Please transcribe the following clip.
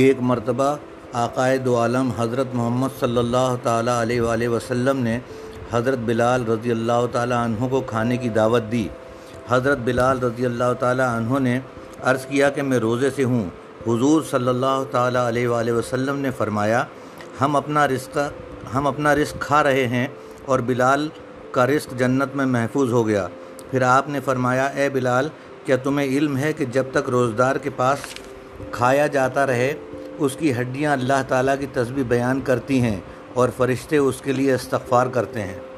ایک مرتبہ آقائے دو عالم حضرت محمد صلی اللہ تعالیٰ علیہ وآلہ وسلم نے حضرت بلال رضی اللہ تعالیٰ عنہ کو کھانے کی دعوت دی۔ حضرت بلال رضی اللہ تعالیٰ عنہ نے عرض کیا کہ میں روزے سے ہوں۔ حضور صلی اللہ تعالیٰ علیہ وآلہ وسلم نے فرمایا، ہم اپنا رزق کھا رہے ہیں اور بلال کا رزق جنت میں محفوظ ہو گیا۔ پھر آپ نے فرمایا، اے بلال، کیا تمہیں علم ہے کہ جب تک روزدار کے پاس کھایا جاتا رہے اس کی ہڈیاں اللہ تعالیٰ کی تسبیح بیان کرتی ہیں اور فرشتے اس کے لیے استغفار کرتے ہیں؟